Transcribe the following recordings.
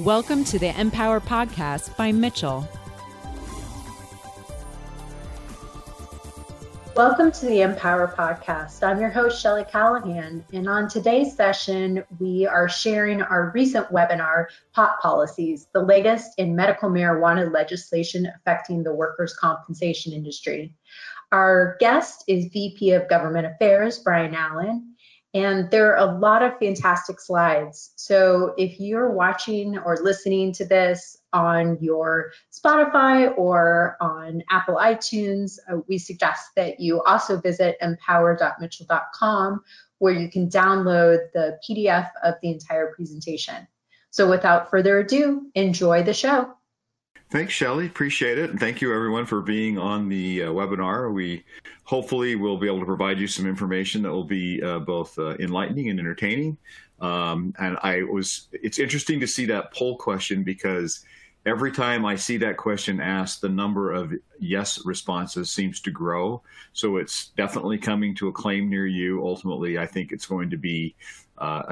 Welcome to the Empower Podcast by Mitchell. Welcome to the Empower Podcast. I'm your host, Shelley Callahan, and on today's session, we are sharing our recent webinar, Pot Policies, the latest in medical marijuana legislation affecting the workers' compensation industry. Our guest is VP of Government Affairs, Brian Allen. And there are a lot of fantastic slides. So if you're watching or listening to this on your Spotify or on Apple iTunes, we suggest that you also visit empower.mitchell.com, where you can download the PDF of the entire presentation. So without further ado, enjoy the show. Thanks, Shelley. Appreciate it. And thank you, everyone, for being on the webinar. We hopefully will be able to provide you some information that will be both enlightening and entertaining. It's interesting to see that poll question, because every time I see that question asked, the number of yes responses seems to grow. So it's definitely coming to a claim near you. Ultimately, I think it's going to be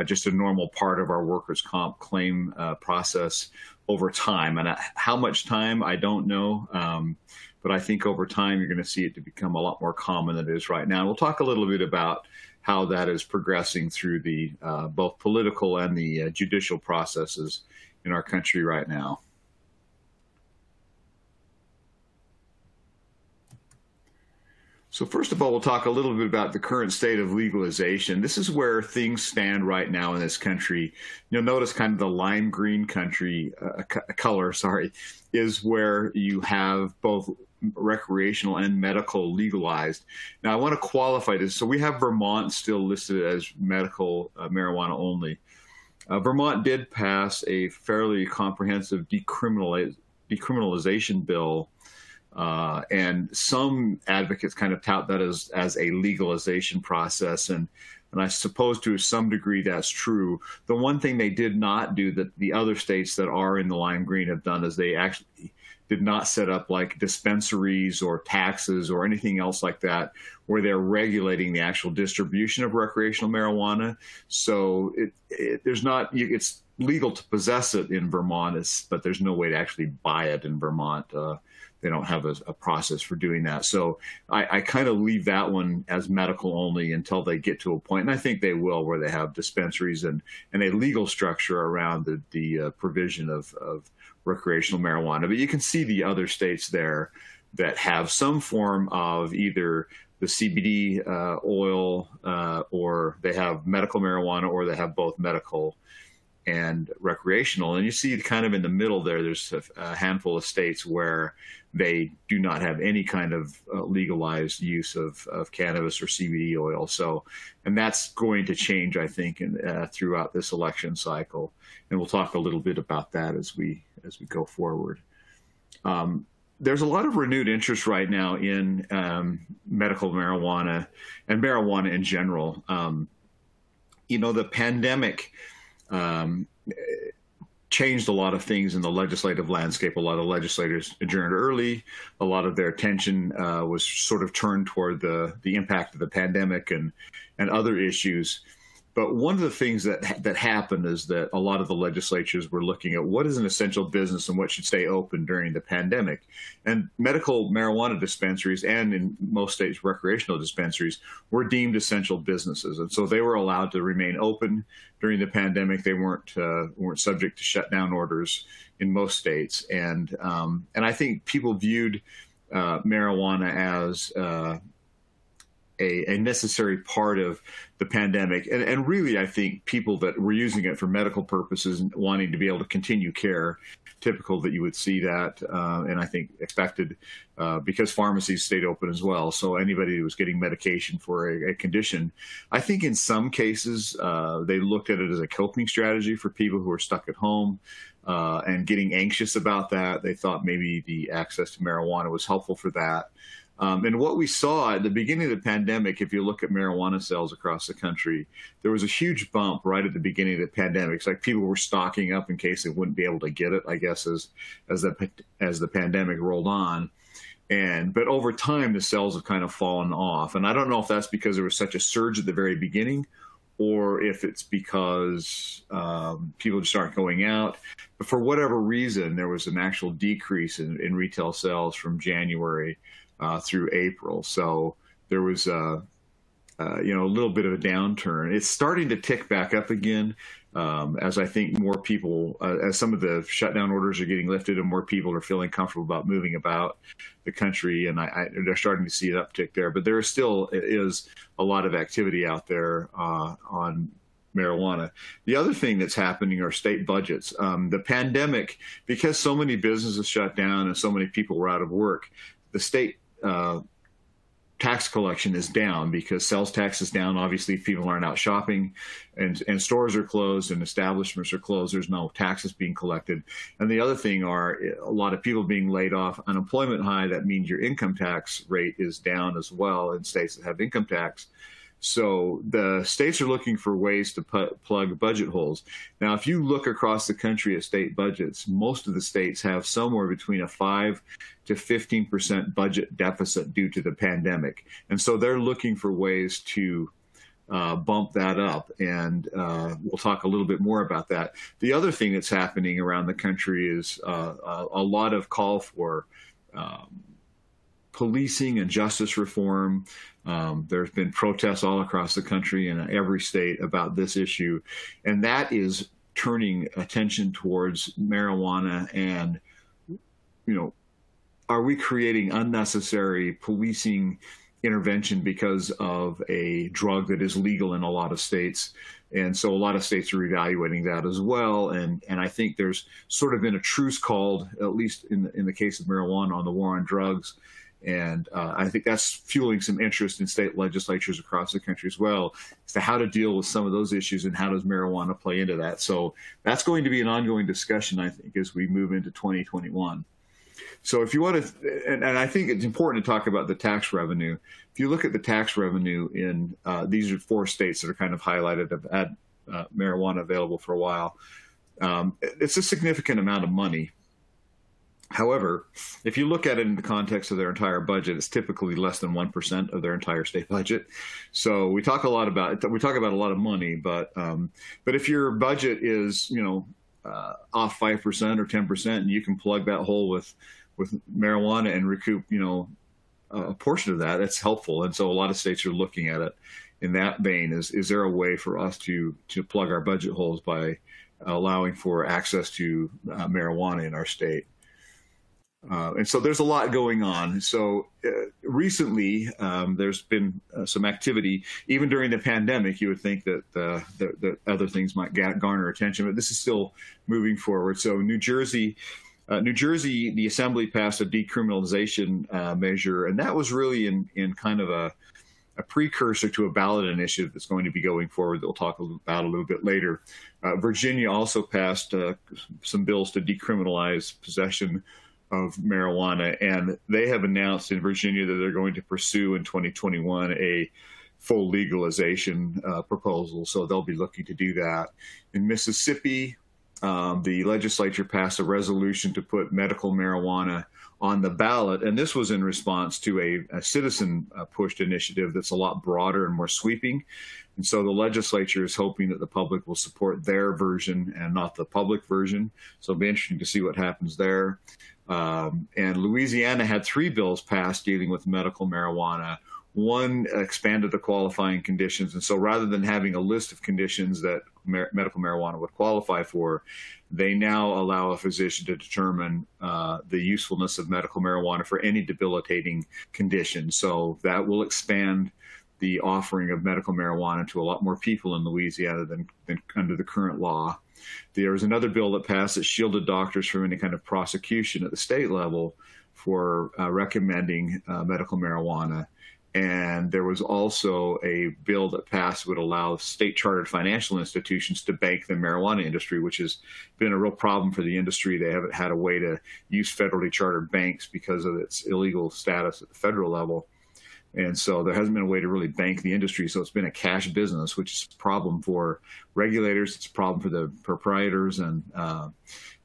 just a normal part of our workers' comp claim process over time. And how much time, I don't know. But I think over time, you're going to see it to become a lot more common than it is right now. And we'll talk a little bit about how that is progressing through the both political and the judicial processes in our country right now. So first of all, we'll talk a little bit about the current state of legalization. This is where things stand right now in this country. You'll notice kind of the lime green color is where you have both recreational and medical legalized. Now, I want to qualify this. So we have Vermont still listed as medical marijuana only. Vermont did pass a fairly comprehensive decriminalization bill. And some advocates kind of tout that as a legalization process. And I suppose to some degree that's true. The one thing they did not do that the other states that are in the lime green have done is they actually did not set up like dispensaries or taxes or anything else like that, where they're regulating the actual distribution of recreational marijuana. So it's legal to possess it in Vermont, but there's no way to actually buy it in Vermont. They don't have a process for doing that. So I kind of leave that one as medical only until they get to a point, and I think they will, where they have dispensaries and a legal structure around the provision of recreational marijuana. But you can see the other states there that have some form of either the CBD oil, or they have medical marijuana, or they have both medical and recreational. And you see kind of in the middle there, there's a handful of states where they do not have any kind of legalized use of cannabis or CBD oil. So, and that's going to change, I think, throughout this election cycle. And we'll talk a little bit about that as we go forward. There's a lot of renewed interest right now in medical marijuana and marijuana in general. The pandemic changed a lot of things in the legislative landscape. A lot of legislators adjourned early. A lot of their attention was sort of turned toward the impact of the pandemic and other issues. But one of the things that happened is that a lot of the legislatures were looking at what is an essential business and what should stay open during the pandemic. And medical marijuana dispensaries, and in most states recreational dispensaries, were deemed essential businesses. And so they were allowed to remain open during the pandemic. They weren't subject to shutdown orders in most states. And I think people viewed marijuana as a necessary part of the pandemic. And really, I think people that were using it for medical purposes and wanting to be able to continue care, typical that you would see that, and I think expected, because pharmacies stayed open as well. So anybody who was getting medication for a condition, I think in some cases, they looked at it as a coping strategy for people who are stuck at home and getting anxious about that. They thought maybe the access to marijuana was helpful for that. And what we saw at the beginning of the pandemic, if you look at marijuana sales across the country, there was a huge bump right at the beginning of the pandemic. It's like people were stocking up in case they wouldn't be able to get it, I guess, as the pandemic rolled on. But over time, the sales have kind of fallen off. And I don't know if that's because there was such a surge at the very beginning, or if it's because people just aren't going out. But for whatever reason, there was an actual decrease in retail sales from January through April. So there was a little bit of a downturn. It's starting to tick back up again as I think more people, as some of the shutdown orders are getting lifted and more people are feeling comfortable about moving about the country. And they're starting to see an uptick there. But there still is a lot of activity out there on marijuana. The other thing that's happening are state budgets. The pandemic, because so many businesses shut down and so many people were out of work, the state tax collection is down because sales tax is down. Obviously, people aren't out shopping, and stores are closed and establishments are closed. There's no taxes being collected. And the other thing are a lot of people being laid off. Unemployment high, that means your income tax rate is down as well in states that have income tax. So the states are looking for ways to plug budget holes. Now, if you look across the country at state budgets, most of the states have somewhere between a 5 to 15% budget deficit due to the pandemic. And so they're looking for ways to bump that up. And we'll talk a little bit more about that. The other thing that's happening around the country is a lot of call for policing and justice reform. There's been protests all across the country and every state about this issue. And that is turning attention towards marijuana and, are we creating unnecessary policing intervention because of a drug that is legal in a lot of states? And so a lot of states are evaluating that as well. And I think there's sort of been a truce called, at least in the case of marijuana, on the war on drugs. And I think that's fueling some interest in state legislatures across the country as well as to how to deal with some of those issues and how does marijuana play into that. So that's going to be an ongoing discussion, I think, as we move into 2021. So if you want to, and I think it's important to talk about the tax revenue. If you look at the tax revenue in these are four states that are kind of highlighted have had marijuana available for a while. It's a significant amount of money. However, if you look at it in the context of their entire budget, it's typically less than 1% of their entire state budget. So we talk a lot about a lot of money, but if your budget is off 5% or 10%, and you can plug that hole with marijuana and recoup a portion of that, that's helpful. And so a lot of states are looking at it in that vein. Is there a way for us to plug our budget holes by allowing for access to marijuana in our state? And so there's a lot going on. So recently, there's been some activity. Even during the pandemic, you would think that the other things might garner attention, but this is still moving forward. So New Jersey, the Assembly passed a decriminalization measure, and that was really in kind of a precursor to a ballot initiative that's going to be going forward that we'll talk about a little bit later. Virginia also passed some bills to decriminalize possession of marijuana, and they have announced in Virginia that they're going to pursue in 2021 a full legalization proposal. So they'll be looking to do that. In Mississippi, the legislature passed a resolution to put medical marijuana on the ballot, and this was in response to a citizen-pushed initiative that's a lot broader and more sweeping. And so the legislature is hoping that the public will support their version and not the public version. So it'll be interesting to see what happens there. And Louisiana had 3 bills passed dealing with medical marijuana. One expanded the qualifying conditions. And so rather than having a list of conditions that medical marijuana would qualify for, they now allow a physician to determine the usefulness of medical marijuana for any debilitating condition. So that will expand the offering of medical marijuana to a lot more people in Louisiana than under the current law. There was another bill that passed that shielded doctors from any kind of prosecution at the state level for recommending medical marijuana. And there was also a bill that passed would allow state chartered financial institutions to bank the marijuana industry, which has been a real problem for the industry. They haven't had a way to use federally chartered banks because of its illegal status at the federal level. And so there hasn't been a way to really bank the industry. So it's been a cash business, which is a problem for regulators. It's a problem for the proprietors. And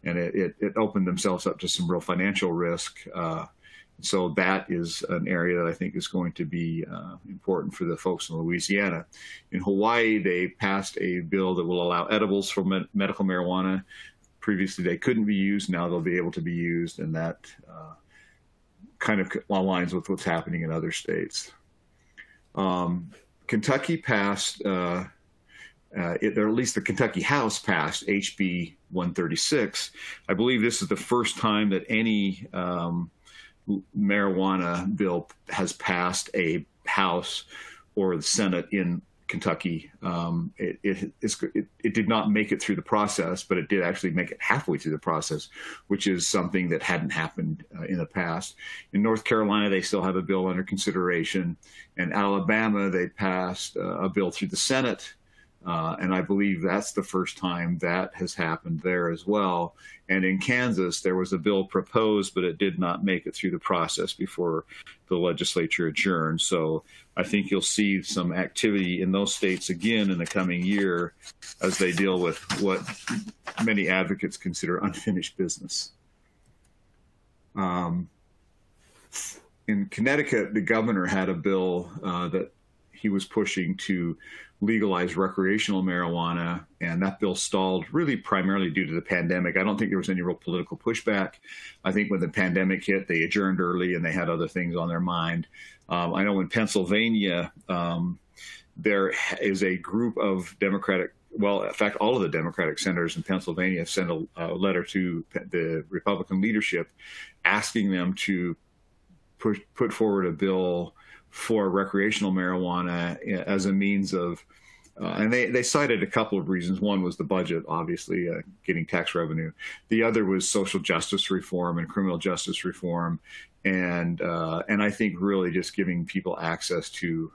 it opened themselves up to some real financial risk So that is an area that I think is going to be important for the folks in Louisiana. In Hawaii, they passed a bill that will allow edibles for medical marijuana. Previously, they couldn't be used. Now they'll be able to be used, and that kind of aligns with what's happening in other states. Kentucky passed, or at least the Kentucky House passed HB 136. I believe this is the first time that any marijuana bill has passed a House or the Senate in Kentucky. It did not make it through the process, but it did actually make it halfway through the process, which is something that hadn't happened in the past. In North Carolina, they still have a bill under consideration. In Alabama, they passed a bill through the Senate, and I believe that's the first time that has happened there as well. And in Kansas, there was a bill proposed, but it did not make it through the process before the legislature adjourned. So I think you'll see some activity in those states again in the coming year as they deal with what many advocates consider unfinished business. In Connecticut, the governor had a bill that he was pushing to legalize recreational marijuana, and that bill stalled really primarily due to the pandemic. I don't think there was any real political pushback. I think when the pandemic hit, they adjourned early and they had other things on their mind. I know in Pennsylvania, there is a group of Democratic, well, in fact, all of the Democratic senators in Pennsylvania have sent a letter to the Republican leadership asking them to put forward a bill for recreational marijuana as a means of, and they cited a couple of reasons. One was the budget, obviously, getting tax revenue. The other was social justice reform and criminal justice reform, and I think really just giving people access to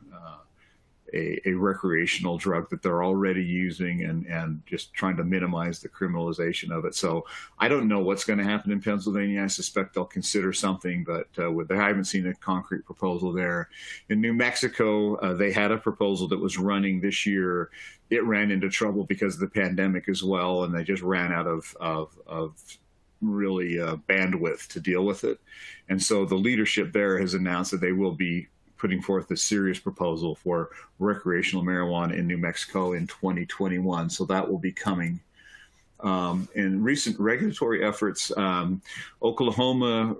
a recreational drug that they're already using, and just trying to minimize the criminalization of it. So I don't know what's going to happen in Pennsylvania. I suspect they'll consider something, but I haven't seen a concrete proposal there. In New Mexico, they had a proposal that was running this year. It ran into trouble because of the pandemic as well, and they just ran out of really bandwidth to deal with it. And so the leadership there has announced that they will be putting forth a serious proposal for recreational marijuana in New Mexico in 2021. So that will be coming. In recent regulatory efforts, Oklahoma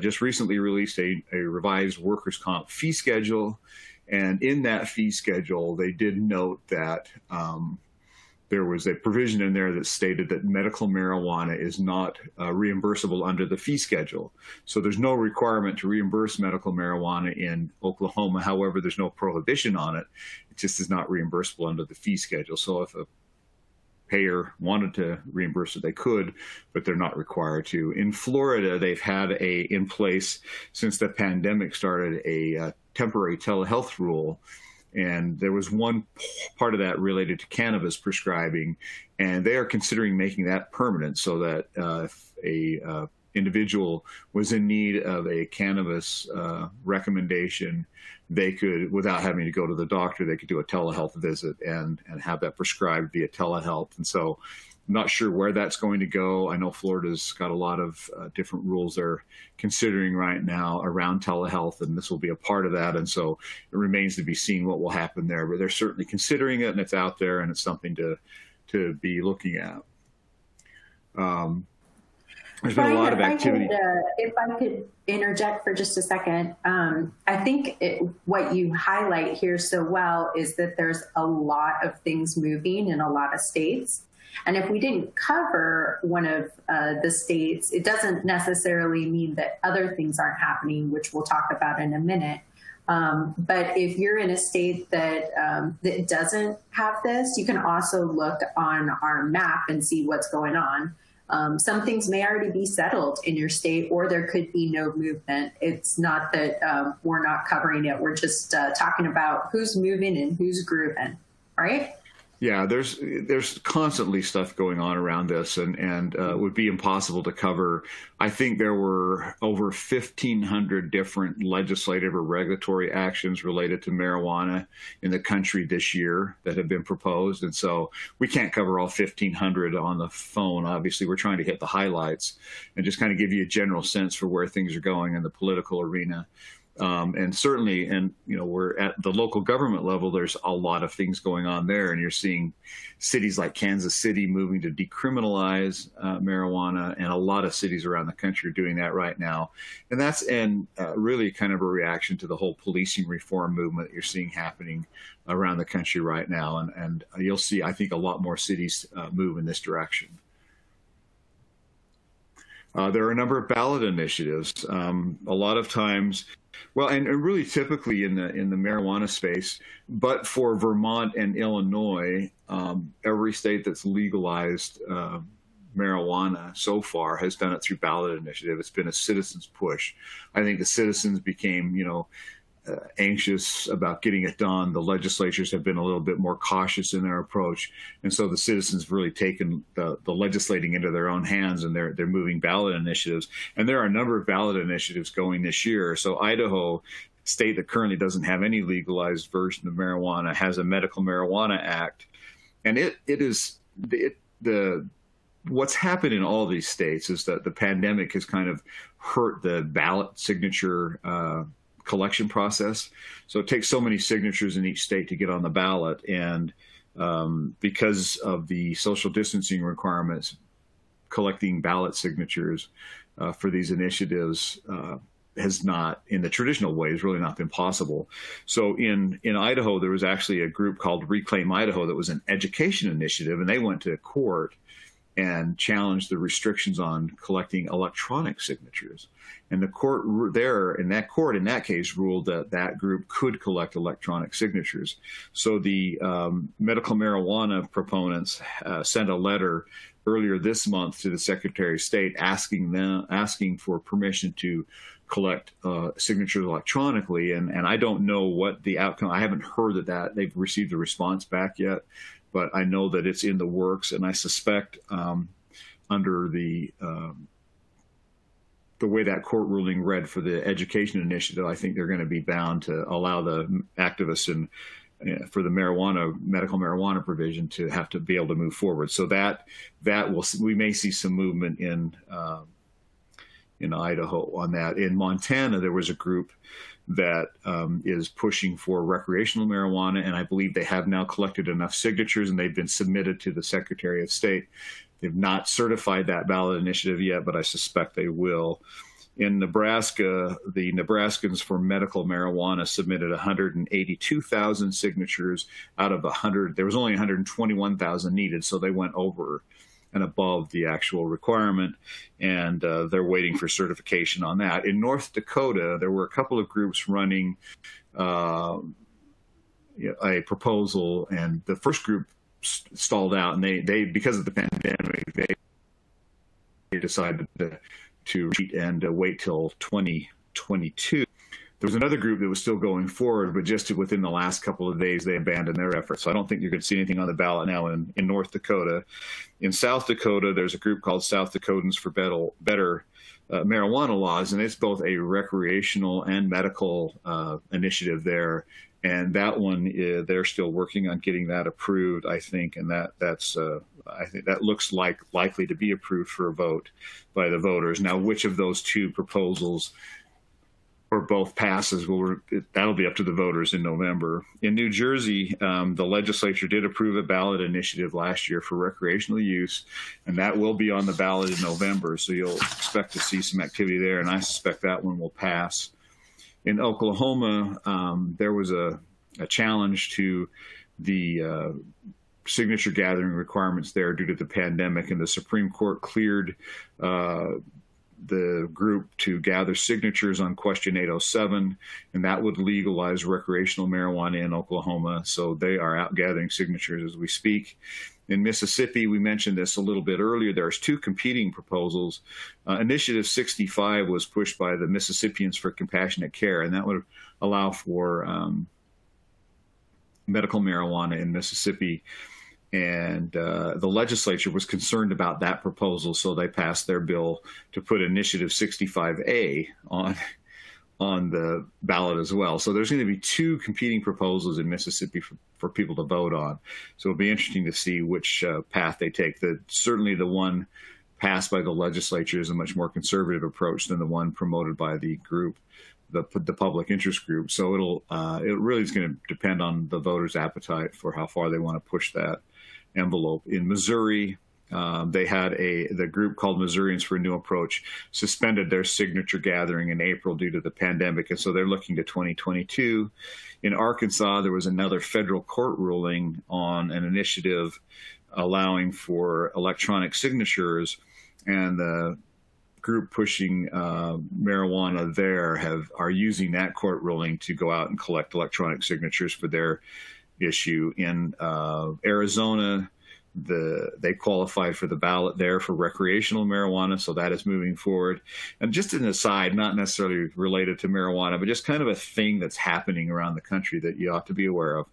just recently released a revised workers' comp fee schedule. And in that fee schedule, they did note that there was a provision in there that stated that medical marijuana is not reimbursable under the fee schedule. So there's no requirement to reimburse medical marijuana in Oklahoma. However, there's no prohibition on it. It just is not reimbursable under the fee schedule. So if a payer wanted to reimburse it, they could, but they're not required to. In Florida, they've had in place since the pandemic started a temporary telehealth rule. And there was one part of that related to cannabis prescribing, and they are considering making that permanent so that if an individual was in need of a cannabis recommendation, they could, without having to go to the doctor, they could do a telehealth visit and have that prescribed via telehealth. And so I'm not sure where that's going to go. I know Florida's got a lot of different rules they're considering right now around telehealth, and this will be a part of that. And so it remains to be seen what will happen there. But they're certainly considering it, and it's out there, and it's something to be looking at. There's been a lot of activity. If I could interject for just a second, I think what you highlight here so well is that there's a lot of things moving in a lot of states. And if we didn't cover one of the states, it doesn't necessarily mean that other things aren't happening, which we'll talk about in a minute. But if you're in a state that doesn't have this, you can also look on our map and see what's going on. Some things may already be settled in your state, or there could be no movement. It's not that we're not covering it. We're just talking about who's moving and who's grooving, right? Yeah, there's constantly stuff going on around this, and it would be impossible to cover. I think there were over 1,500 different legislative or regulatory actions related to marijuana in the country this year that have been proposed. And so we can't cover all 1,500 on the phone. Obviously, we're trying to hit the highlights and just kind of give you a general sense for where things are going in the political arena. And certainly, we're at the local government level, there's a lot of things going on there. And you're seeing cities like Kansas City moving to decriminalize marijuana, and a lot of cities around the country are doing that right now. And that's really kind of a reaction to the whole policing reform movement that you're seeing happening around the country right now. And you'll see, I think, a lot more cities move in this direction. There are a number of ballot initiatives. A lot of times, well, and really typically in the marijuana space, but for Vermont and Illinois, every state that's legalized marijuana so far has done it through ballot initiative. It's been a citizens' push. I think the citizens became, anxious about getting it done. The legislatures have been a little bit more cautious in their approach, and so the citizens have really taken the legislating into their own hands, and they're moving ballot initiatives. And there are a number of ballot initiatives going this year. So Idaho, state that currently doesn't have any legalized version of marijuana, has a medical marijuana act, and what's happened in all these states is that the pandemic has kind of hurt the ballot signature collection process. So it takes so many signatures in each state to get on the ballot. And because of the social distancing requirements, collecting ballot signatures for these initiatives has not, in the traditional way, has really not been possible. So in Idaho, there was actually a group called Reclaim Idaho that was an education initiative, and they went to court and challenged the restrictions on collecting electronic signatures. And the court in that case ruled that that group could collect electronic signatures. So the medical marijuana proponents sent a letter earlier this month to the Secretary of State asking for permission to collect signatures electronically. And I don't know what the outcome, I haven't heard that they've received a response back yet, but I know that it's in the works, and I suspect under the way that court ruling read for the education initiative, I think they're going to be bound to allow the activists for the medical marijuana provision to have to be able to move forward. So we may see some movement in Idaho on that. In Montana, there was a group that is pushing for recreational marijuana, and I believe they have now collected enough signatures, and they've been submitted to the Secretary of State. They've not certified that ballot initiative yet, but I suspect they will. In Nebraska, the Nebraskans for Medical Marijuana submitted 182,000 signatures out of 100. There was only 121,000 needed, so they went over and above the actual requirement, and they're waiting for certification on that. In North Dakota, there were a couple of groups running a proposal, and the first group stalled out, and they because of the pandemic, they decided to retreat and wait till 2022. There was another group that was still going forward, but just within the last couple of days, they abandoned their efforts. So I don't think you're going to see anything on the ballot now in North Dakota. In South Dakota, there's a group called South Dakotans for Better Marijuana Laws, and it's both a recreational and medical initiative there. And that one, they're still working on getting that approved, I think, and that looks like likely to be approved for a vote by the voters. Now, which of those two proposals or both passes, that'll be up to the voters in November. In New Jersey, the legislature did approve a ballot initiative last year for recreational use, and that will be on the ballot in November, so you'll expect to see some activity there, and I suspect that one will pass. In Oklahoma, there was a challenge to the signature gathering requirements there due to the pandemic, and the Supreme Court cleared the group to gather signatures on question 807, and that would legalize recreational marijuana in Oklahoma. So they are out gathering signatures as we speak. In Mississippi, we mentioned this a little bit earlier, there's two competing proposals. Initiative 65 was pushed by the Mississippians for Compassionate Care, and that would allow for medical marijuana in Mississippi. And the legislature was concerned about that proposal, so they passed their bill to put Initiative 65A on the ballot as well. So there's going to be two competing proposals in Mississippi for people to vote on. So it'll be interesting to see which path they take. Certainly the one passed by the legislature is a much more conservative approach than the one promoted by the group, the public interest group. So it really is going to depend on the voters' appetite for how far they want to push that envelope. In Missouri, they had the group called Missourians for a New Approach suspended their signature gathering in April due to the pandemic, and so they're looking to 2022. In Arkansas, there was another federal court ruling on an initiative allowing for electronic signatures, and the group pushing marijuana there are using that court ruling to go out and collect electronic signatures for their issue. In Arizona, they qualified for the ballot there for recreational marijuana, so that is moving forward. And just an aside, not necessarily related to marijuana, but just kind of a thing that's happening around the country that you ought to be aware of.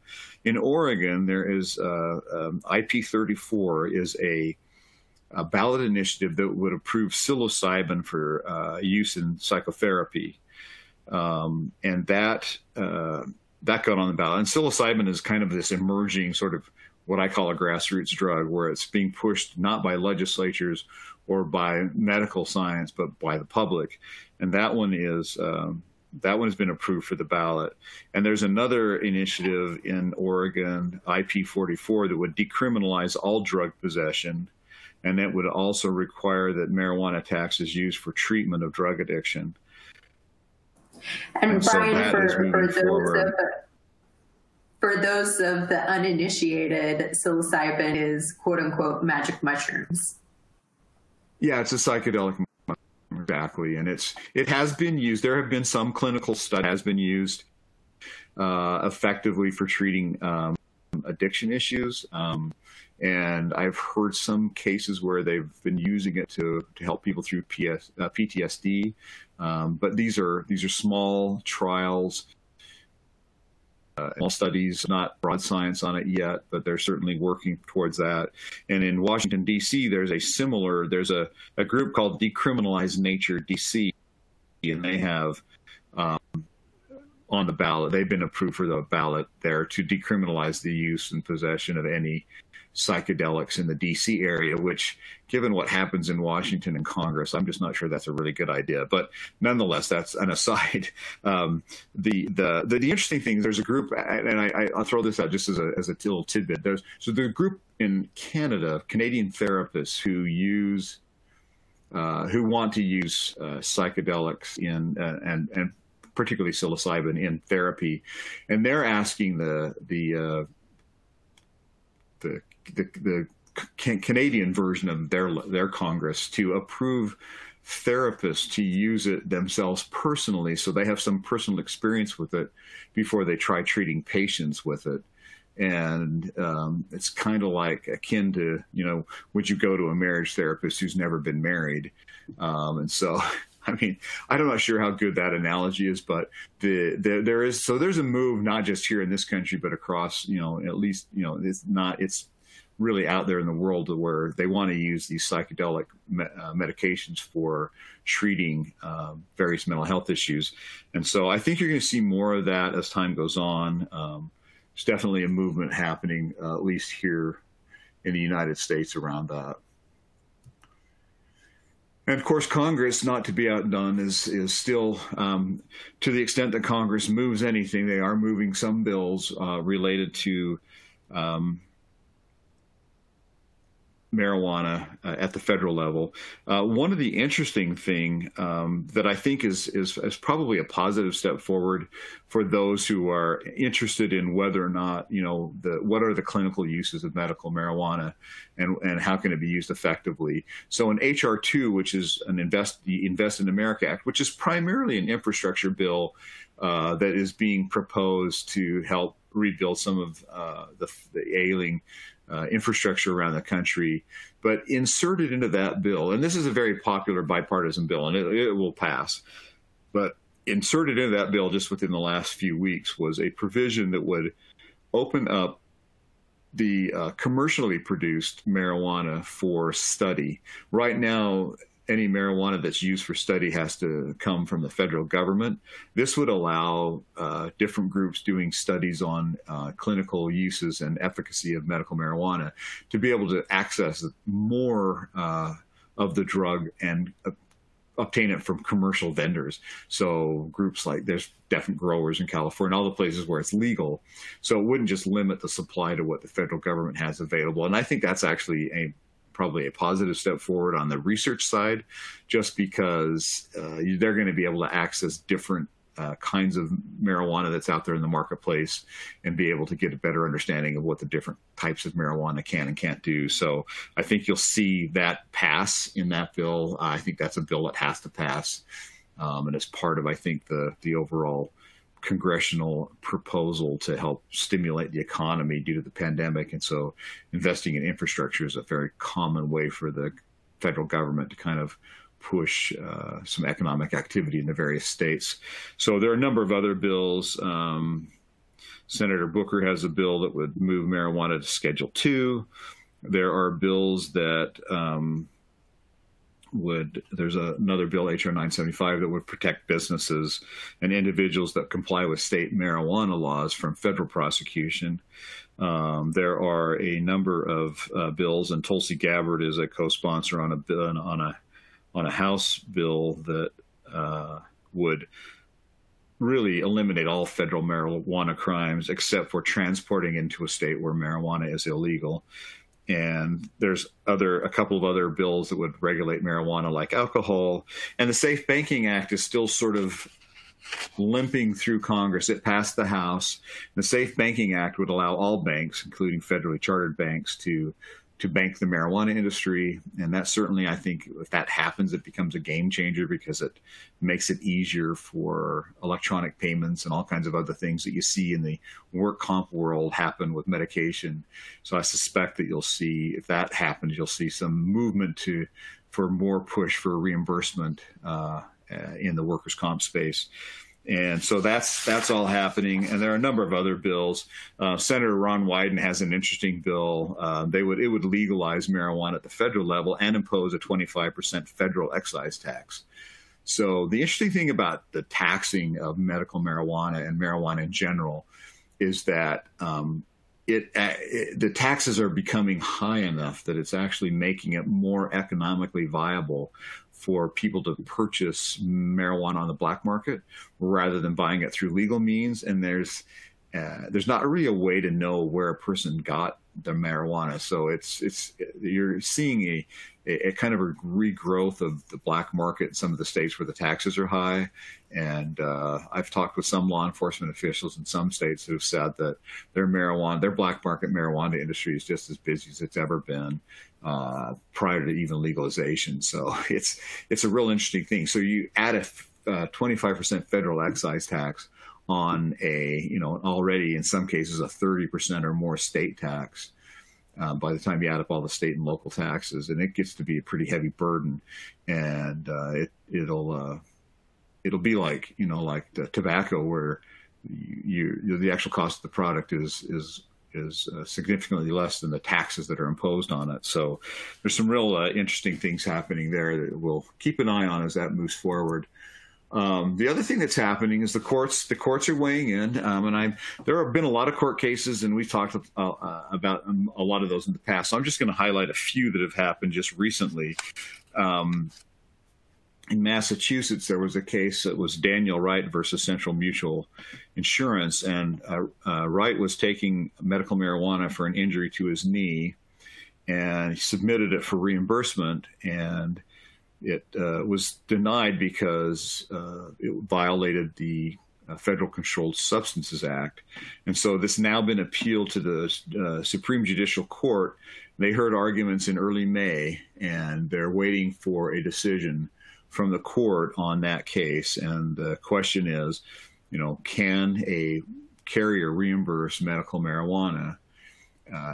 In Oregon, there is IP34 is a ballot initiative that would approve psilocybin for use in psychotherapy, and that got on the ballot. And psilocybin is kind of this emerging sort of what I call a grassroots drug, where it's being pushed not by legislatures or by medical science, but by the public. And that one has been approved for the ballot. And there's another initiative in Oregon, IP44, that would decriminalize all drug possession. And that would also require that marijuana tax is used for treatment of drug addiction. And Brian, for those of the uninitiated, psilocybin is quote unquote magic mushrooms. Yeah, it's a psychedelic mushroom, exactly. And it has been used. There have been some clinical studies that has been used effectively for treating addiction issues. And I've heard some cases where they've been using it to help people through PTSD. But these are small trials, small studies, not broad science on it yet, but they're certainly working towards that. And in Washington, D.C., there's a group called Decriminalize Nature D.C., and they have on the ballot, they've been approved for the ballot there to decriminalize the use and possession of any psychedelics in the DC area, which, given what happens in Washington and Congress, I'm just not sure that's a really good idea. But nonetheless, that's an aside. The interesting thing is there's a group, and I'll throw this out just as a little tidbit. There's a group in Canada, Canadian therapists who want to use psychedelics in and particularly psilocybin in therapy, and they're asking the Canadian version of their Congress to approve therapists to use it themselves personally, so they have some personal experience with it before they try treating patients with it. And it's kind of like akin to, would you go to a marriage therapist who's never been married? And so, I mean, I'm not sure how good that analogy is, but there's a move not just here in this country, but across, at least, it's really out there in the world where they want to use these psychedelic medications for treating various mental health issues. And so I think you're going to see more of that as time goes on. There's definitely a movement happening, at least here in the United States, around that. And of course, Congress, not to be outdone, is still, to the extent that Congress moves anything, they are moving some bills related to marijuana at the federal level. One of the interesting thing that I think is probably a positive step forward for those who are interested in whether or not, what are the clinical uses of medical marijuana and how can it be used effectively. So in HR 2, which is the Invest in America Act, which is primarily an infrastructure bill that is being proposed to help rebuild some of the ailing infrastructure around the country, but inserted into that bill, and this is a very popular bipartisan bill, and it will pass, but inserted into that bill just within the last few weeks was a provision that would open up the commercially produced marijuana for study. Right now, any marijuana that's used for study has to come from the federal government. This would allow different groups doing studies on clinical uses and efficacy of medical marijuana to be able to access more of the drug and obtain it from commercial vendors. So groups like, there's definite growers in California, all the places where it's legal. So it wouldn't just limit the supply to what the federal government has available. And I think that's actually probably a positive step forward on the research side, just because they're going to be able to access different kinds of marijuana that's out there in the marketplace and be able to get a better understanding of what the different types of marijuana can and can't do. So I think you'll see that pass in that bill. I think that's a bill that has to pass. And it's part of, I think, the overall congressional proposal to help stimulate the economy due to the pandemic. And so investing in infrastructure is a very common way for the federal government to kind of push some economic activity in the various states. So there are a number of other bills. Senator Booker has a bill that would move marijuana to Schedule II. There are bills that there's another bill, HR 975, that would protect businesses and individuals that comply with state marijuana laws from federal prosecution. There are a number of bills, and Tulsi Gabbard is a co-sponsor on a House bill that would really eliminate all federal marijuana crimes except for transporting into a state where marijuana is illegal. And there's a couple of other bills that would regulate marijuana like alcohol. And the Safe Banking Act is still sort of limping through Congress. It passed the House. The Safe Banking Act would allow all banks, including federally chartered banks, to bank the marijuana industry. And that certainly, I think, if that happens, it becomes a game changer because it makes it easier for electronic payments and all kinds of other things that you see in the work comp world happen with medication. So I suspect that you'll see, if that happens, you'll see some movement for more push for reimbursement in the workers' comp space. And so that's all happening. And there are a number of other bills. Senator Ron Wyden has an interesting bill. It would legalize marijuana at the federal level and impose a 25% federal excise tax. So the interesting thing about the taxing of medical marijuana and marijuana in general is that the taxes are becoming high enough that it's actually making it more economically viable for people to purchase marijuana on the black market rather than buying it through legal means. And there's not really a way to know where a person got the marijuana. So you're seeing a kind of a regrowth of the black market in some of the states where the taxes are high. And I've talked with some law enforcement officials in some states who've said that their black market marijuana industry is just as busy as it's ever been prior to even legalization. So it's a real interesting thing. So you add a 25% federal excise tax on already in some cases a 30% or more state tax by the time you add up all the state and local taxes, and it gets to be a pretty heavy burden. And it'll be like, like the tobacco, where the actual cost of the product is significantly less than the taxes that are imposed on it. So there's some real interesting things happening there that we'll keep an eye on as that moves forward. The other thing that's happening is the courts. The courts are weighing in, and there have been a lot of court cases, and we've talked about a lot of those in the past. So I'm just going to highlight a few that have happened just recently. In Massachusetts, there was a case that was Daniel Wright versus Central Mutual Insurance, and Wright was taking medical marijuana for an injury to his knee, and he submitted it for reimbursement, and it was denied because it violated the Federal Controlled Substances Act. And so this now been appealed to the Supreme Judicial Court. They heard arguments in early May, and they're waiting for a decision from the court on that case. And the question is, can a carrier reimburse medical marijuana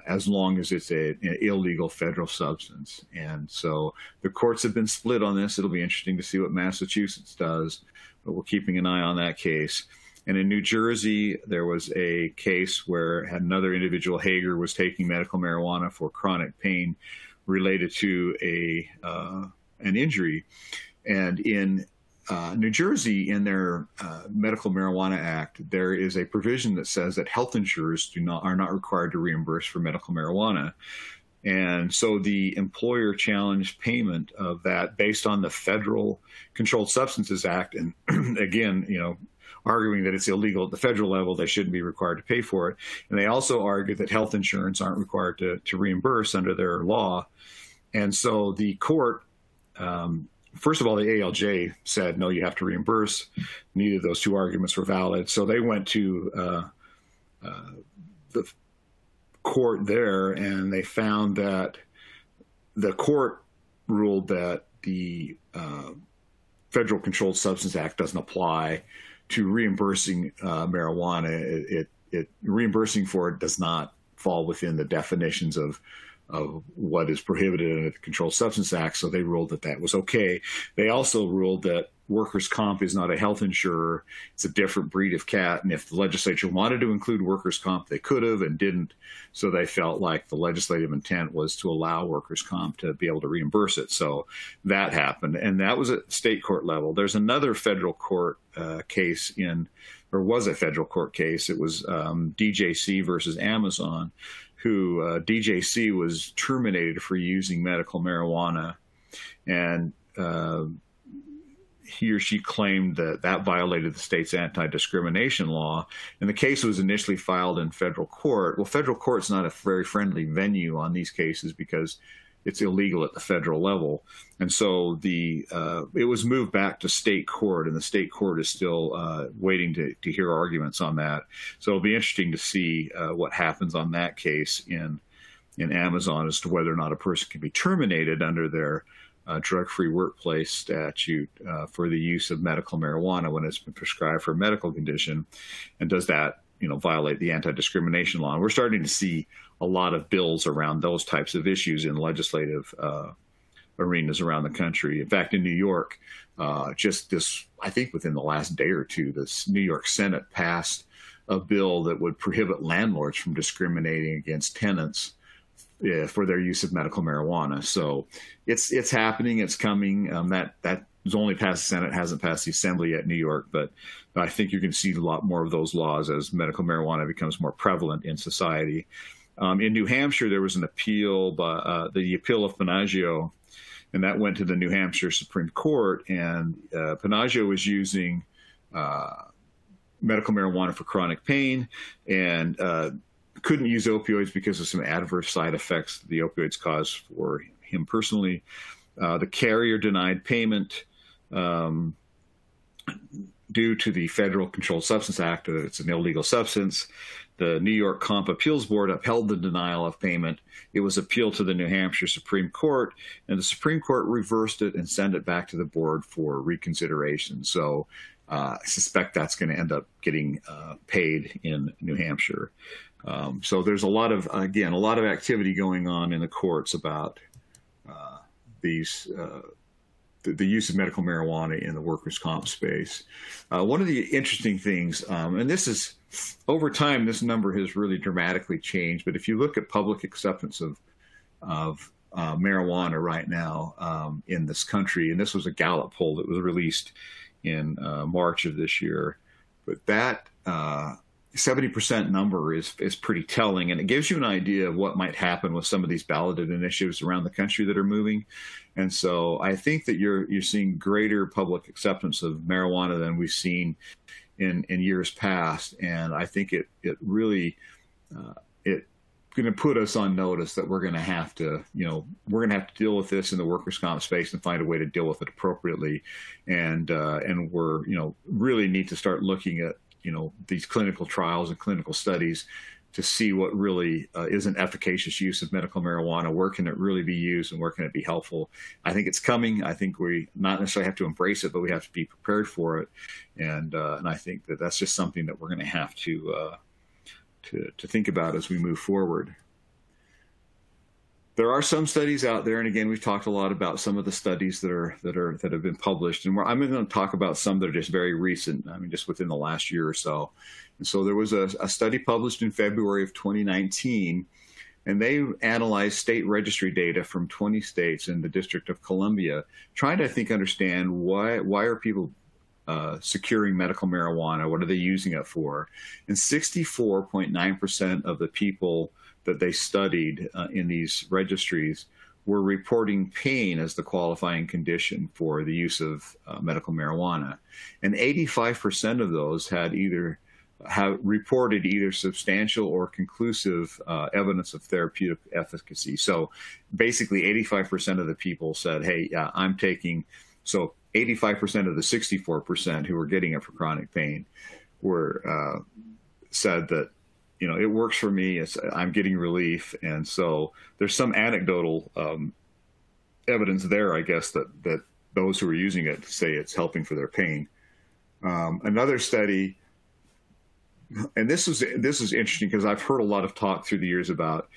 as long as it's an illegal federal substance? And so the courts have been split on this. It'll be interesting to see what Massachusetts does, but we're keeping an eye on that case. And in New Jersey, there was a case where another individual, Hager, was taking medical marijuana for chronic pain related to an injury. And in New Jersey, in their Medical Marijuana Act, there is a provision that says that health insurers are not required to reimburse for medical marijuana. And so the employer challenged payment of that based on the Federal Controlled Substances Act. And again, arguing that it's illegal at the federal level, they shouldn't be required to pay for it. And they also argue that health insurance aren't required to reimburse under their law. And so the court, first of all, the ALJ said, no, you have to reimburse. Neither of those two arguments were valid. So they went to the court there, and they found that the court ruled that the Federal Controlled Substance Act doesn't apply to reimbursing marijuana. It reimbursing for it does not fall within the definitions of what is prohibited under the Controlled Substance Act, so they ruled that that was okay. They also ruled that workers' comp is not a health insurer. It's a different breed of cat, and if the legislature wanted to include workers' comp, they could have and didn't, so they felt like the legislative intent was to allow workers' comp to be able to reimburse it. So that happened, and that was at state court level. There's another federal court case was a federal court case. It was DJC versus Amazon, who DJC was terminated for using medical marijuana, and he or she claimed that violated the state's anti-discrimination law. And the case was initially filed in federal court. Well, federal court's not a very friendly venue on these cases because it's illegal at the federal level. And so it was moved back to state court, and the state court is still waiting to hear arguments on that. So it'll be interesting to see what happens on that case in Amazon as to whether or not a person can be terminated under their drug-free workplace statute for the use of medical marijuana when it's been prescribed for a medical condition. And does that violate the anti-discrimination law? And we're starting to see a lot of bills around those types of issues in legislative arenas around the country. In fact, in New York, just this, I think within the last day or two, this New York Senate passed a bill that would prohibit landlords from discriminating against tenants for their use of medical marijuana. So it's happening, it's coming. That was only passed the Senate, hasn't passed the Assembly yet in New York, but I think you can see a lot more of those laws as medical marijuana becomes more prevalent in society. In New Hampshire, there was an appeal, the appeal of Panaggio, and that went to the New Hampshire Supreme Court. And Panaggio was using medical marijuana for chronic pain, and couldn't use opioids because of some adverse side effects the opioids caused for him personally. The carrier denied payment due to the Federal Controlled Substance Act. It's an illegal substance. The New York Comp Appeals Board upheld the denial of payment. It was appealed to the New Hampshire Supreme Court, and the Supreme Court reversed it and sent it back to the board for reconsideration. So I suspect that's going to end up getting paid in New Hampshire. So there's a lot of activity going on in the courts about the use of medical marijuana in the workers' comp space. One of the interesting things, and this is over time, this number has really dramatically changed. But if you look at public acceptance of marijuana right now in this country, and this was a Gallup poll that was released in March of this year, but that 70% number is pretty telling, and it gives you an idea of what might happen with some of these ballot initiatives around the country that are moving. And so I think that you're seeing greater public acceptance of marijuana than we've seen in years past, and I think it really it going to put us on notice that we're going to have to, we're going to have to deal with this in the workers' comp space and find a way to deal with it appropriately, and we're really need to start looking at these clinical trials and clinical studies to see what really is an efficacious use of medical marijuana. Where can it really be used, and where can it be helpful? I think it's coming. I think we not necessarily have to embrace it, but we have to be prepared for it. And I think that that's just something that we're going to have to think about as we move forward. There are some studies out there, and again, we've talked a lot about some of the studies that have been published, and I'm going to talk about some that are just very recent. I mean, just within the last year or so. And so there was a study published in February of 2019, and they analyzed state registry data from 20 states in the District of Columbia, trying to, I think, understand why are people securing medical marijuana? What are they using it for? And 64.9% of the people that they studied in these registries were reporting pain as the qualifying condition for the use of medical marijuana. And 85% of those had reported either substantial or conclusive evidence of therapeutic efficacy. So basically 85% of the people said, hey, I'm taking, so 85% of the 64% who were getting it for chronic pain were said that, you know, it works for me. I'm getting relief. And so there's some anecdotal evidence there, I guess, that those who are using it say it's helping for their pain. Another study, and this is interesting because I've heard a lot of talk through the years about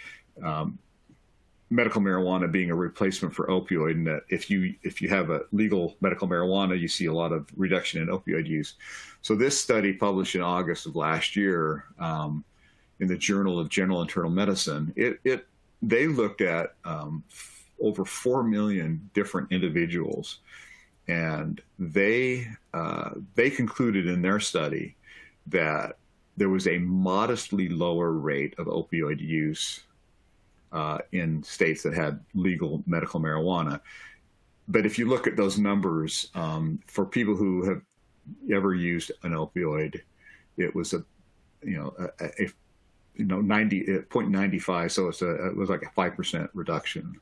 medical marijuana being a replacement for opioid, and that if you have a legal medical marijuana, you see a lot of reduction in opioid use. So this study published in August of last year in the Journal of General Internal Medicine, they looked at over 4 million different individuals, and they concluded in their study that there was a modestly lower rate of opioid use in states that had legal medical marijuana. But if you look at those numbers, for people who have ever used an opioid, it was a 0.95. So it was like a 5% reduction.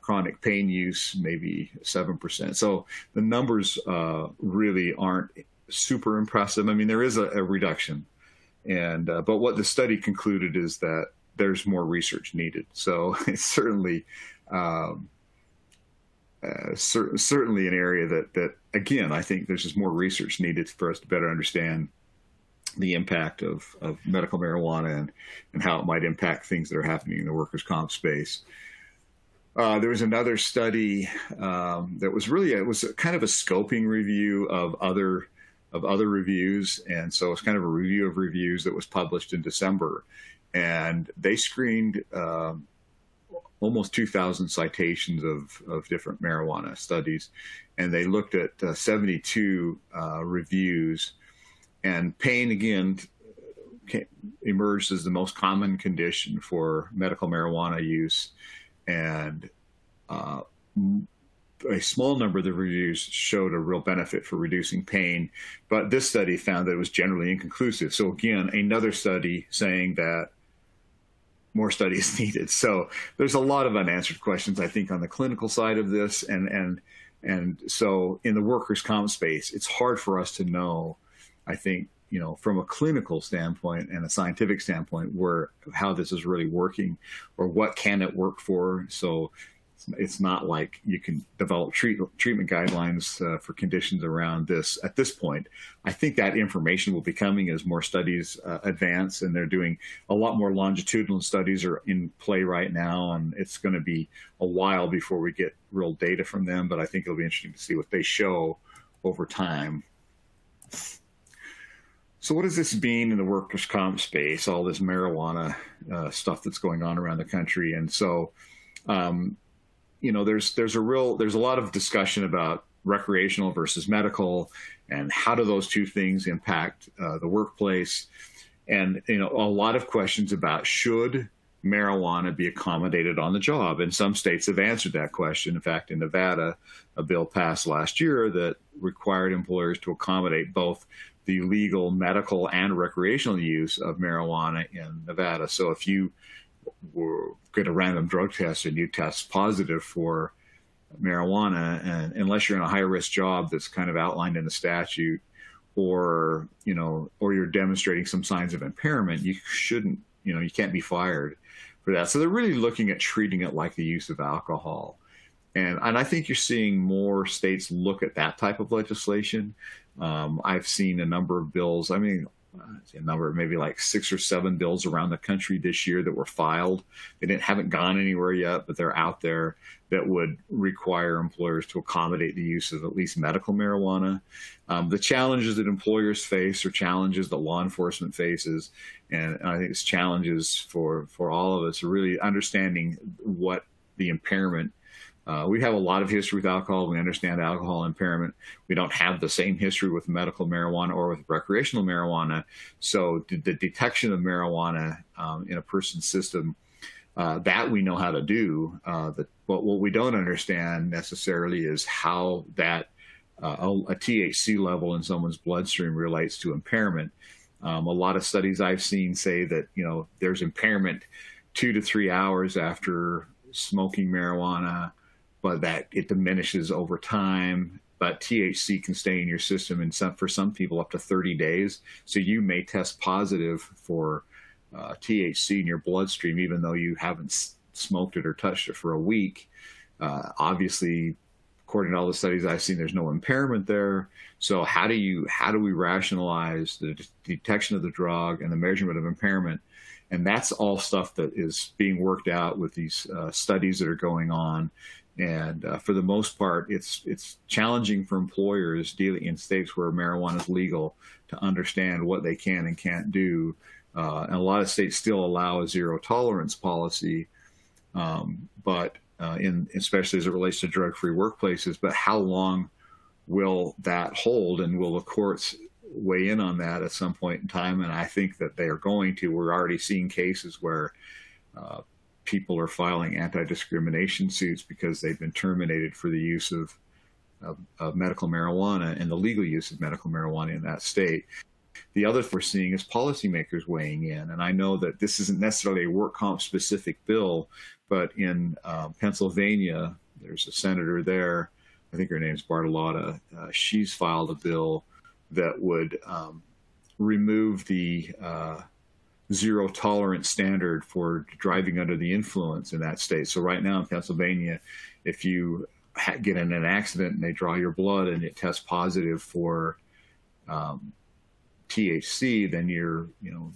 Chronic pain use, maybe 7%. So the numbers really aren't super impressive. I mean, there is a reduction. And but what the study concluded is that there's more research needed. So it's certainly certainly an area that again, I think there's just more research needed for us to better understand the impact of medical marijuana and how it might impact things that are happening in the workers' comp space. There was another study that was really it was kind of a scoping review of other reviews, and so it's kind of a review of reviews that was published in December, and they screened almost 2,000 citations of different marijuana studies, and they looked at 72 reviews, and pain again emerged as the most common condition for medical marijuana use, and a small number of the reviews showed a real benefit for reducing pain, but this study found that it was generally inconclusive. So again, another study saying that more study is needed. So there's a lot of unanswered questions, I think, on the clinical side of this. And so in the workers' comp space, it's hard for us to know, I think, you know, from a clinical standpoint and a scientific standpoint, how this is really working or what can it work for. So it's not like you can develop treatment guidelines for conditions around this at this point. I think that information will be coming as more studies advance, and they're doing a lot more longitudinal studies are in play right now, and it's going to be a while before we get real data from them, but I think it'll be interesting to see what they show over time. So what does this mean in the workers' comp space, all this marijuana stuff that's going on around the country? And so you know, there's a lot of discussion about recreational versus medical, and how do those two things impact the workplace, and you know, a lot of questions about should marijuana be accommodated on the job. And some states have answered that question. In fact, in Nevada, a bill passed last year that required employers to accommodate both the legal, medical, and recreational use of marijuana in Nevada. So if you were get a random drug test and you test positive for marijuana, and unless you're in a high risk job that's kind of outlined in the statute, or you know, or you're demonstrating some signs of impairment, you shouldn't, you know, you can't be fired for that. So they're really looking at treating it like the use of alcohol, and I think you're seeing more states look at that type of legislation. I've seen a number of bills. I mean, a number, maybe like 6 or 7 bills around the country this year that were filed. They haven't gone anywhere yet, but they're out there, that would require employers to accommodate the use of at least medical marijuana. The challenges that employers face are challenges that law enforcement faces. And I think it's challenges for all of us, really understanding what the impairment. We have a lot of history with alcohol. We understand alcohol impairment. We don't have the same history with medical marijuana or with recreational marijuana. So the detection of marijuana in a person's system, that we know how to do. But what we don't understand necessarily is how that a THC level in someone's bloodstream relates to impairment. A lot of studies I've seen say that, you know, there's impairment 2 to 3 hours after smoking marijuana, but that it diminishes over time. But THC can stay in your system, and for some people up to 30 days. So you may test positive for THC in your bloodstream, even though you haven't smoked it or touched it for a week. Obviously, according to all the studies I've seen, there's no impairment there. So how do we rationalize the detection of the drug and the measurement of impairment? And that's all stuff that is being worked out with these studies that are going on. And for the most part, it's challenging for employers dealing in states where marijuana is legal to understand what they can and can't do. And a lot of states still allow a zero tolerance policy, especially as it relates to drug-free workplaces. But how long will that hold, and will the courts weigh in on that at some point in time? And I think that they are going to. We're already seeing cases where people are filing anti-discrimination suits because they've been terminated for the use of medical marijuana and the legal use of medical marijuana in that state. The other thing we're seeing is policymakers weighing in. And I know that this isn't necessarily a work comp specific bill, but in Pennsylvania, there's a senator there, I think her name's Bartolotta. She's filed a bill that would remove the zero tolerance standard for driving under the influence in that state. So right now in Pennsylvania, if you get in an accident and they draw your blood and it tests positive for THC, then you're, you know,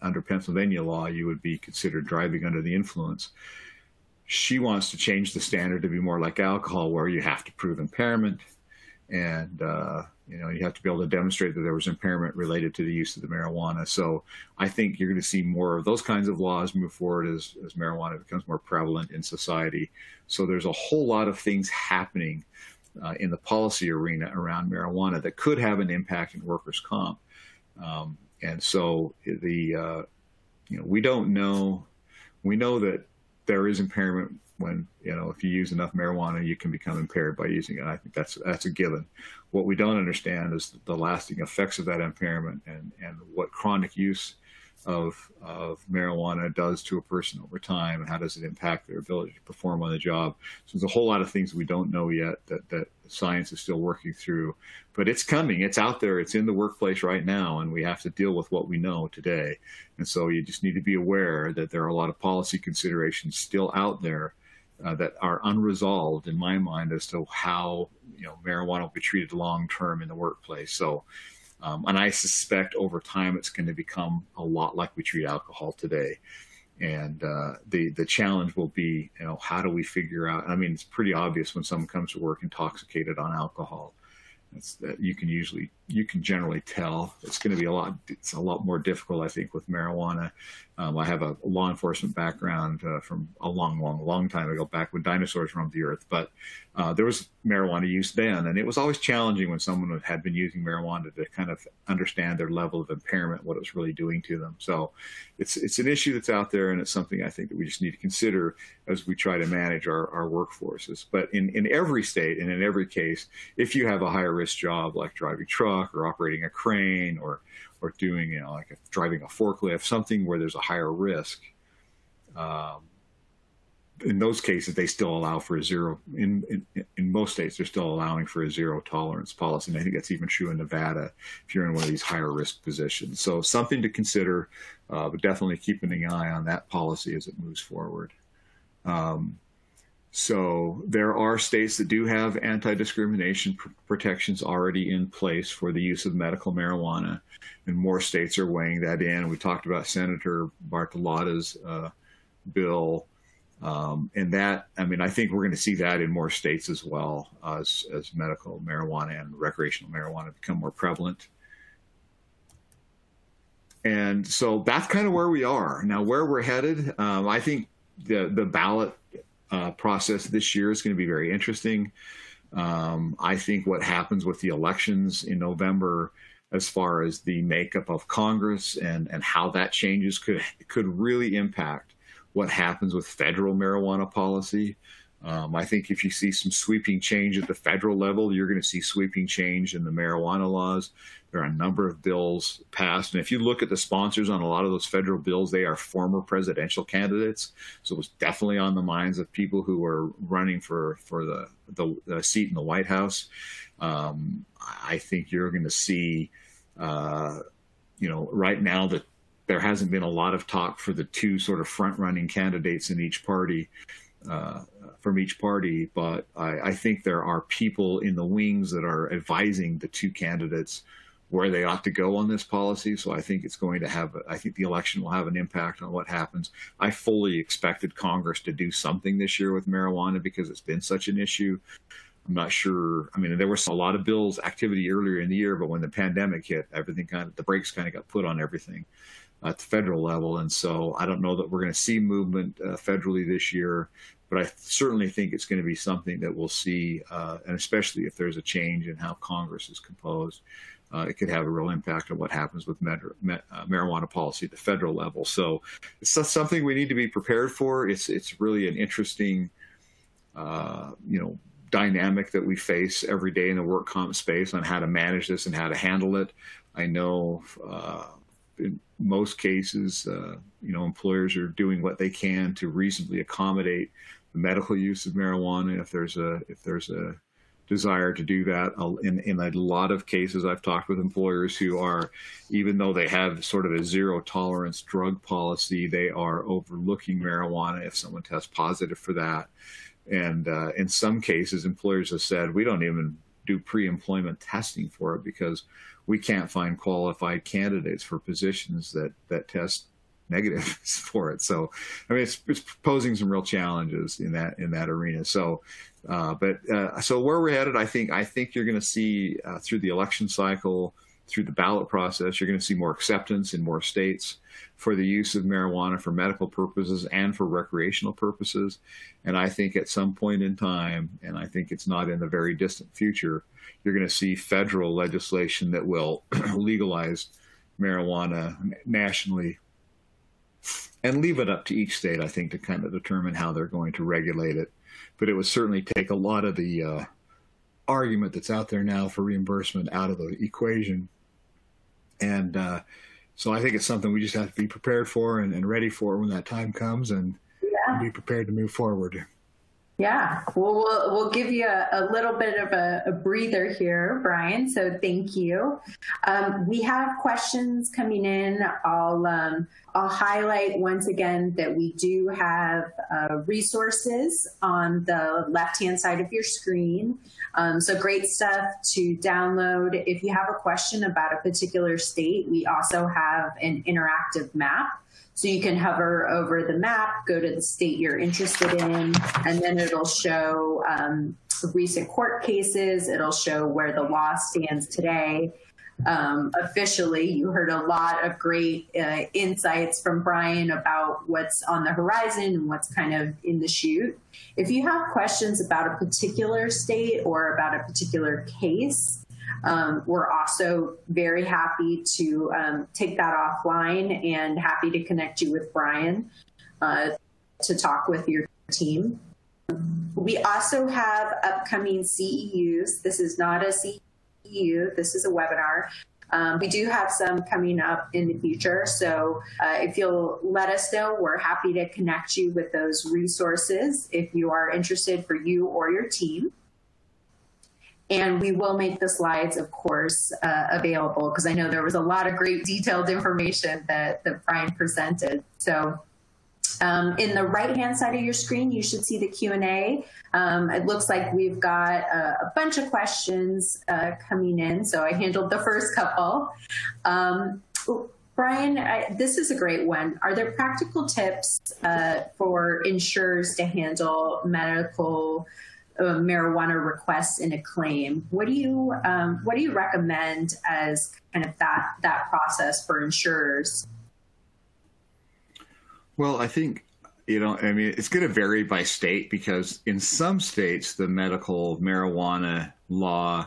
under Pennsylvania law, you would be considered driving under the influence. She wants to change the standard to be more like alcohol, where you have to prove impairment, and you know, you have to be able to demonstrate that there was impairment related to the use of the marijuana. So I think you're going to see more of those kinds of laws move forward as marijuana becomes more prevalent in society. So there's a whole lot of things happening in the policy arena around marijuana that could have an impact in workers' comp. And so you know, we don't know. We know that there is impairment when, you know, if you use enough marijuana, you can become impaired by using it. I think that's a given. What we don't understand is the lasting effects of that impairment and what chronic use of marijuana does to a person over time, and how does it impact their ability to perform on the job. So there's a whole lot of things we don't know yet that science is still working through, but it's coming, it's out there, it's in the workplace right now, and we have to deal with what we know today. And so you just need to be aware that there are a lot of policy considerations still out there that are unresolved, in my mind, as to how, you know, marijuana will be treated long-term in the workplace. So and I suspect over time it's going to become a lot like we treat alcohol today. And the challenge will be, you know, how do we figure out? I mean, it's pretty obvious when someone comes to work intoxicated on alcohol. You can generally tell. It's going to be a lot more difficult, I think, with marijuana. I have a law enforcement background from a long time ago, back when dinosaurs roamed the earth. But there was marijuana use then, and it was always challenging when someone had been using marijuana to kind of understand their level of impairment, what it was really doing to them. So it's an issue that's out there, and it's something I think that we just need to consider as we try to manage our workforces. But in every state and in every case, if you have a higher risk job like driving truck or operating a crane or doing, you know, like driving a forklift, something where there's a higher risk, in those cases they still allow for a zero. In most states they're still allowing for a zero tolerance policy, and I think that's even true in Nevada if you're in one of these higher risk positions. So something to consider, but definitely keeping an eye on that policy as it moves forward. So there are states that do have anti-discrimination protections already in place for the use of medical marijuana, and more states are weighing that in. We talked about Senator Bartolotta's bill, and that, I mean, I think we're going to see that in more states as well as medical marijuana and recreational marijuana become more prevalent. And so that's kind of where we are. Now, where we're headed, I think the ballot process this year is going to be very interesting. I think what happens with the elections in November, as far as the makeup of Congress and how that changes, could really impact what happens with federal marijuana policy. I think if you see some sweeping change at the federal level, you're going to see sweeping change in the marijuana laws. There are a number of bills passed. And if you look at the sponsors on a lot of those federal bills, they are former presidential candidates. So it was definitely on the minds of people who were running for the seat in the White House. I think you're going to see, you know, right now that there hasn't been a lot of talk for the two sort of front-running candidates in each party. From each party, but I think there are people in the wings that are advising the two candidates where they ought to go on this policy. So I think it's going to have, I think the election will have an impact on what happens. I fully expected Congress to do something this year with marijuana because it's been such an issue. I'm not sure. I mean, there was a lot of bills activity earlier in the year, but when the pandemic hit, everything kind of, the brakes kind of got put on everything at the federal level. And so I don't know that we're going to see movement federally this year, but I certainly think it's going to be something that we'll see, and especially if there's a change in how Congress is composed, it could have a real impact on what happens with marijuana policy at the federal level. So it's something we need to be prepared for. It's really an interesting, you know, dynamic that we face every day in the work comp space on how to manage this and how to handle it. I know in most cases, you know, employers are doing what they can to reasonably accommodate the medical use of marijuana if there's a desire to do that. In a lot of cases, I've talked with employers who are, even though they have sort of a zero tolerance drug policy, they are overlooking marijuana if someone tests positive for that. And in some cases, employers have said, we don't even do pre-employment testing for it because we can't find qualified candidates for positions that test negative for it. So, I mean, it's posing some real challenges in that arena. So, so where we're headed, I think you're going to see through the election cycle, through the ballot process, you're going to see more acceptance in more states for the use of marijuana for medical purposes and for recreational purposes. And I think at some point in time, and I think it's not in the very distant future, you're going to see federal legislation that will legalize marijuana nationally and leave it up to each state, I think, to kind of determine how they're going to regulate it. But it would certainly take a lot of the argument that's out there now for reimbursement out of the equation. And so I think it's something we just have to be prepared for and ready for when that time comes, and be prepared to move forward. Yeah, well, we'll give you a little bit of a breather here, Brian, so thank you. We have questions coming in. I'll highlight once again that we do have resources on the left-hand side of your screen. So great stuff to download. If you have a question about a particular state, we also have an interactive map. So you can hover over the map, go to the state you're interested in, and then it'll show recent court cases. It'll show where the law stands today. Officially, you heard a lot of great insights from Brian about what's on the horizon and what's kind of in the chute. If you have questions about a particular state or about a particular case, we're also very happy to take that offline and happy to connect you with Brian to talk with your team. We also have upcoming CEUs. This is not a CEU. This is a webinar. We do have some coming up in the future. So if you'll let us know, we're happy to connect you with those resources if you are interested for you or your team. And we will make the slides, of course, available, because I know there was a lot of great detailed information that Brian presented. So In the right-hand side of your screen, you should see the Q&A. It looks like we've got a bunch of questions coming in, so I handled the first couple. Brian, this is a great one. Are there practical tips for insurers to handle medical marijuana requests in a claim? What do you recommend as kind of that process for insurers? Well, I think, you know, I mean, it's going to vary by state, because in some states, the medical marijuana law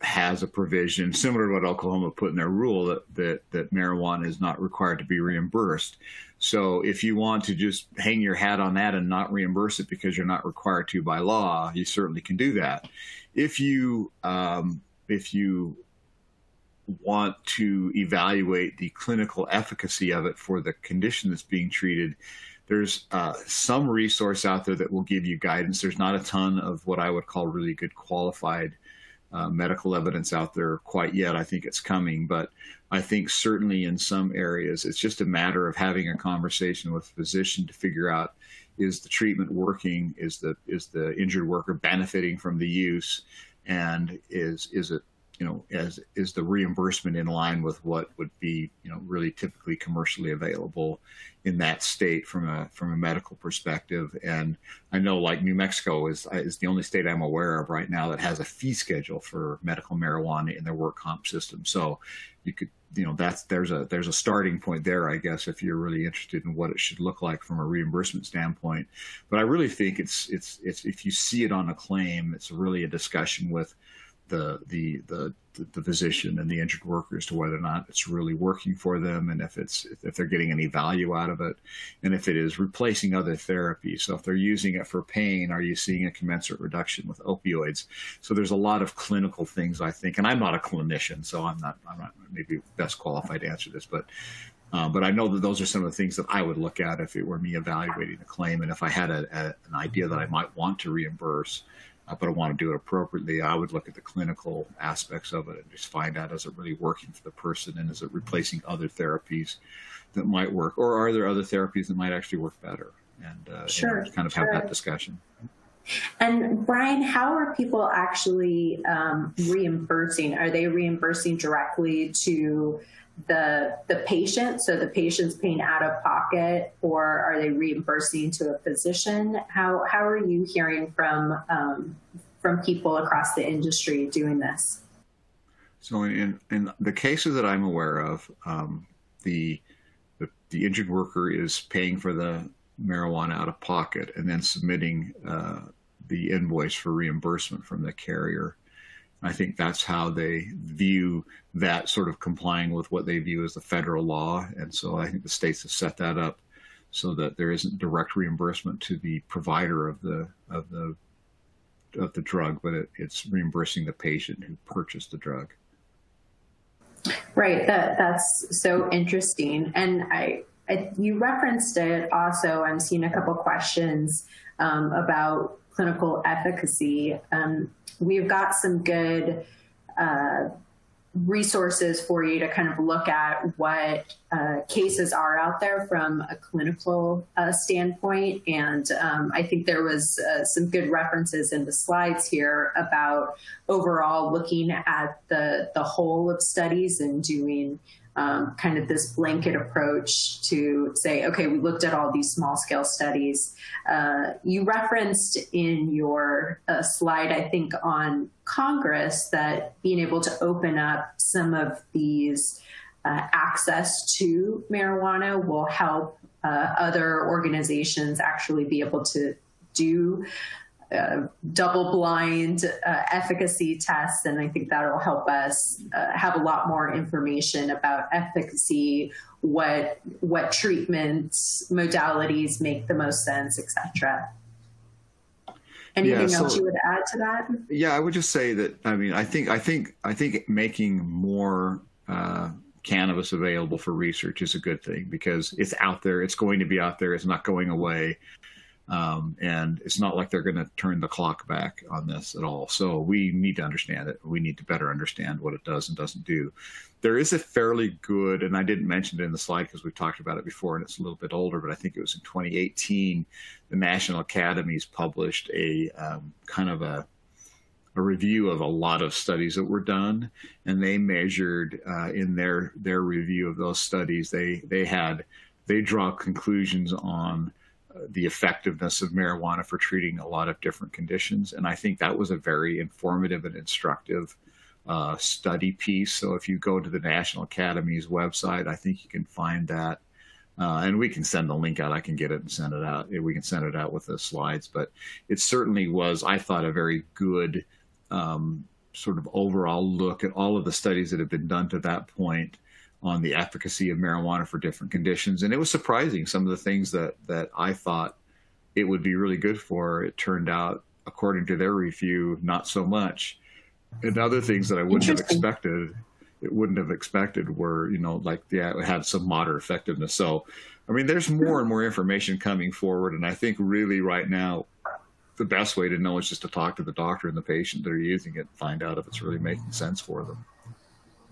has a provision similar to what Oklahoma put in their rule that marijuana is not required to be reimbursed. So if you want to just hang your hat on that and not reimburse it because you're not required to by law, you certainly can do that. If you want to evaluate the clinical efficacy of it for the condition that's being treated, there's some resource out there that will give you guidance. There's not a ton of what I would call really good qualified medical evidence out there quite yet. I think it's coming, but I think certainly in some areas, it's just a matter of having a conversation with a physician to figure out, is the treatment working? Is the injured worker benefiting from the use? And is it, you know, is the reimbursement in line with what would be, you know, really typically commercially available in that state from a medical perspective? And I know, like, New Mexico is the only state I'm aware of right now that has a fee schedule for medical marijuana in their work comp system. So you could, you know, there's a starting point there, I guess, if you're really interested in what it should look like from a reimbursement standpoint. But I really think it's if you see it on a claim, it's really a discussion with the physician and the injured worker as to whether or not it's really working for them, and if they're getting any value out of it, and if it is replacing other therapies. So if they're using it for pain, are you seeing a commensurate reduction with opioids? So there's a lot of clinical things, I think, and I'm not a clinician, so I'm not maybe best qualified to answer this, but I know that those are some of the things that I would look at if it were me evaluating a claim, and if I had an idea that I might want to reimburse, but I want to do it appropriately, I would look at the clinical aspects of it and just find out, is it really working for the person, and is it replacing other therapies that might work, or are there other therapies that might actually work better? And kind of have that discussion. And Brian, how are people actually reimbursing? Are they reimbursing directly to the patient, so the patient's paying out of pocket, or are they reimbursing to a physician? How are you hearing from people across the industry doing this? So in the cases that I'm aware of, the injured worker is paying for the marijuana out of pocket and then submitting the invoice for reimbursement from the carrier. I think that's how they view that, sort of complying with what they view as the federal law. And so I think the states have set that up so that there isn't direct reimbursement to the provider of the drug, but it's reimbursing the patient who purchased the drug. Right. That's so interesting. And you referenced it also. I'm seeing a couple questions about clinical efficacy. We've got some good resources for you to kind of look at what cases are out there from a clinical standpoint. And I think there was some good references in the slides here about overall looking at the whole of studies and doing kind of this blanket approach to say, okay, we looked at all these small scale studies. You referenced in your slide, I think, on Congress, that being able to open up some of these access to marijuana will help other organizations actually be able to do double-blind efficacy tests, and I think that'll help us have a lot more information about efficacy, what treatments, modalities make the most sense, etc. Anything else you would add to that? Yeah, I would just say that, I mean, I think making more cannabis available for research is a good thing, because it's out there, it's going to be out there, it's not going away. And it's not like they're going to turn the clock back on this at all. So we need to understand it. We need to better understand what it does and doesn't do. There is a fairly good, and I didn't mention it in the slide because we've talked about it before and it's a little bit older, but I think it was in 2018, the National Academies published a kind of a review of a lot of studies that were done, and they measured in their review of those studies, they draw conclusions on the effectiveness of marijuana for treating a lot of different conditions. And I think that was a very informative and instructive study piece. So if you go to the National Academies website, I think you can find that. And we can send the link out. I can get it and send it out. We can send it out with the slides. But it certainly was, I thought, a very good sort of overall look at all of the studies that have been done to that point on the efficacy of marijuana for different conditions. And it was surprising, some of the things that I thought it would be really good for, it turned out, according to their review, not so much. And other things that I wouldn't have expected, were, you know, like, yeah, it had some moderate effectiveness. So, I mean, there's more and more information coming forward. And I think really right now, the best way to know is just to talk to the doctor and the patient that are using it and find out if it's really making sense for them.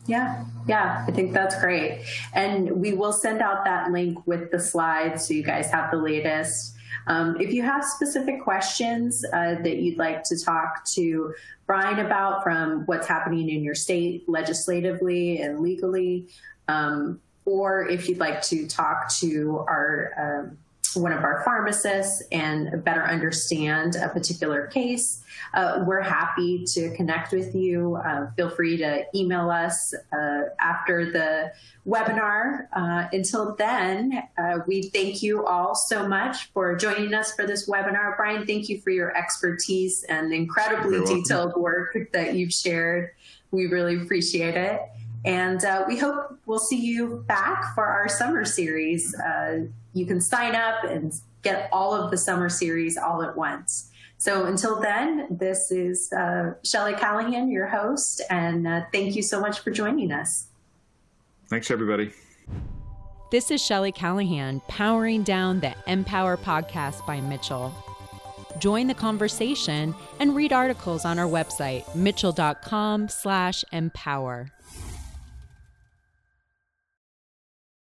Yeah, I think that's great. And we will send out that link with the slides so you guys have the latest. If you have specific questions that you'd like to talk to Brian about, from what's happening in your state legislatively and legally, or if you'd like to talk to our one of our pharmacists and better understand a particular case, we're happy to connect with you. Feel free to email us after the webinar. Until then, we thank you all so much for joining us for this webinar. Brian, thank you for your expertise and the incredibly detailed work that you've shared. We really appreciate it. And we hope we'll see you back for our summer series. You can sign up and get all of the summer series all at once. So until then, this is Shelley Callahan, your host, and thank you so much for joining us. Thanks, everybody. This is Shelley Callahan, powering down the Empower podcast by Mitchell. Join the conversation and read articles on our website, mitchell.com/empower.